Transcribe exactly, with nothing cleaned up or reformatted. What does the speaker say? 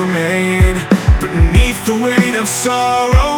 were made. Beneath the weight of sorrow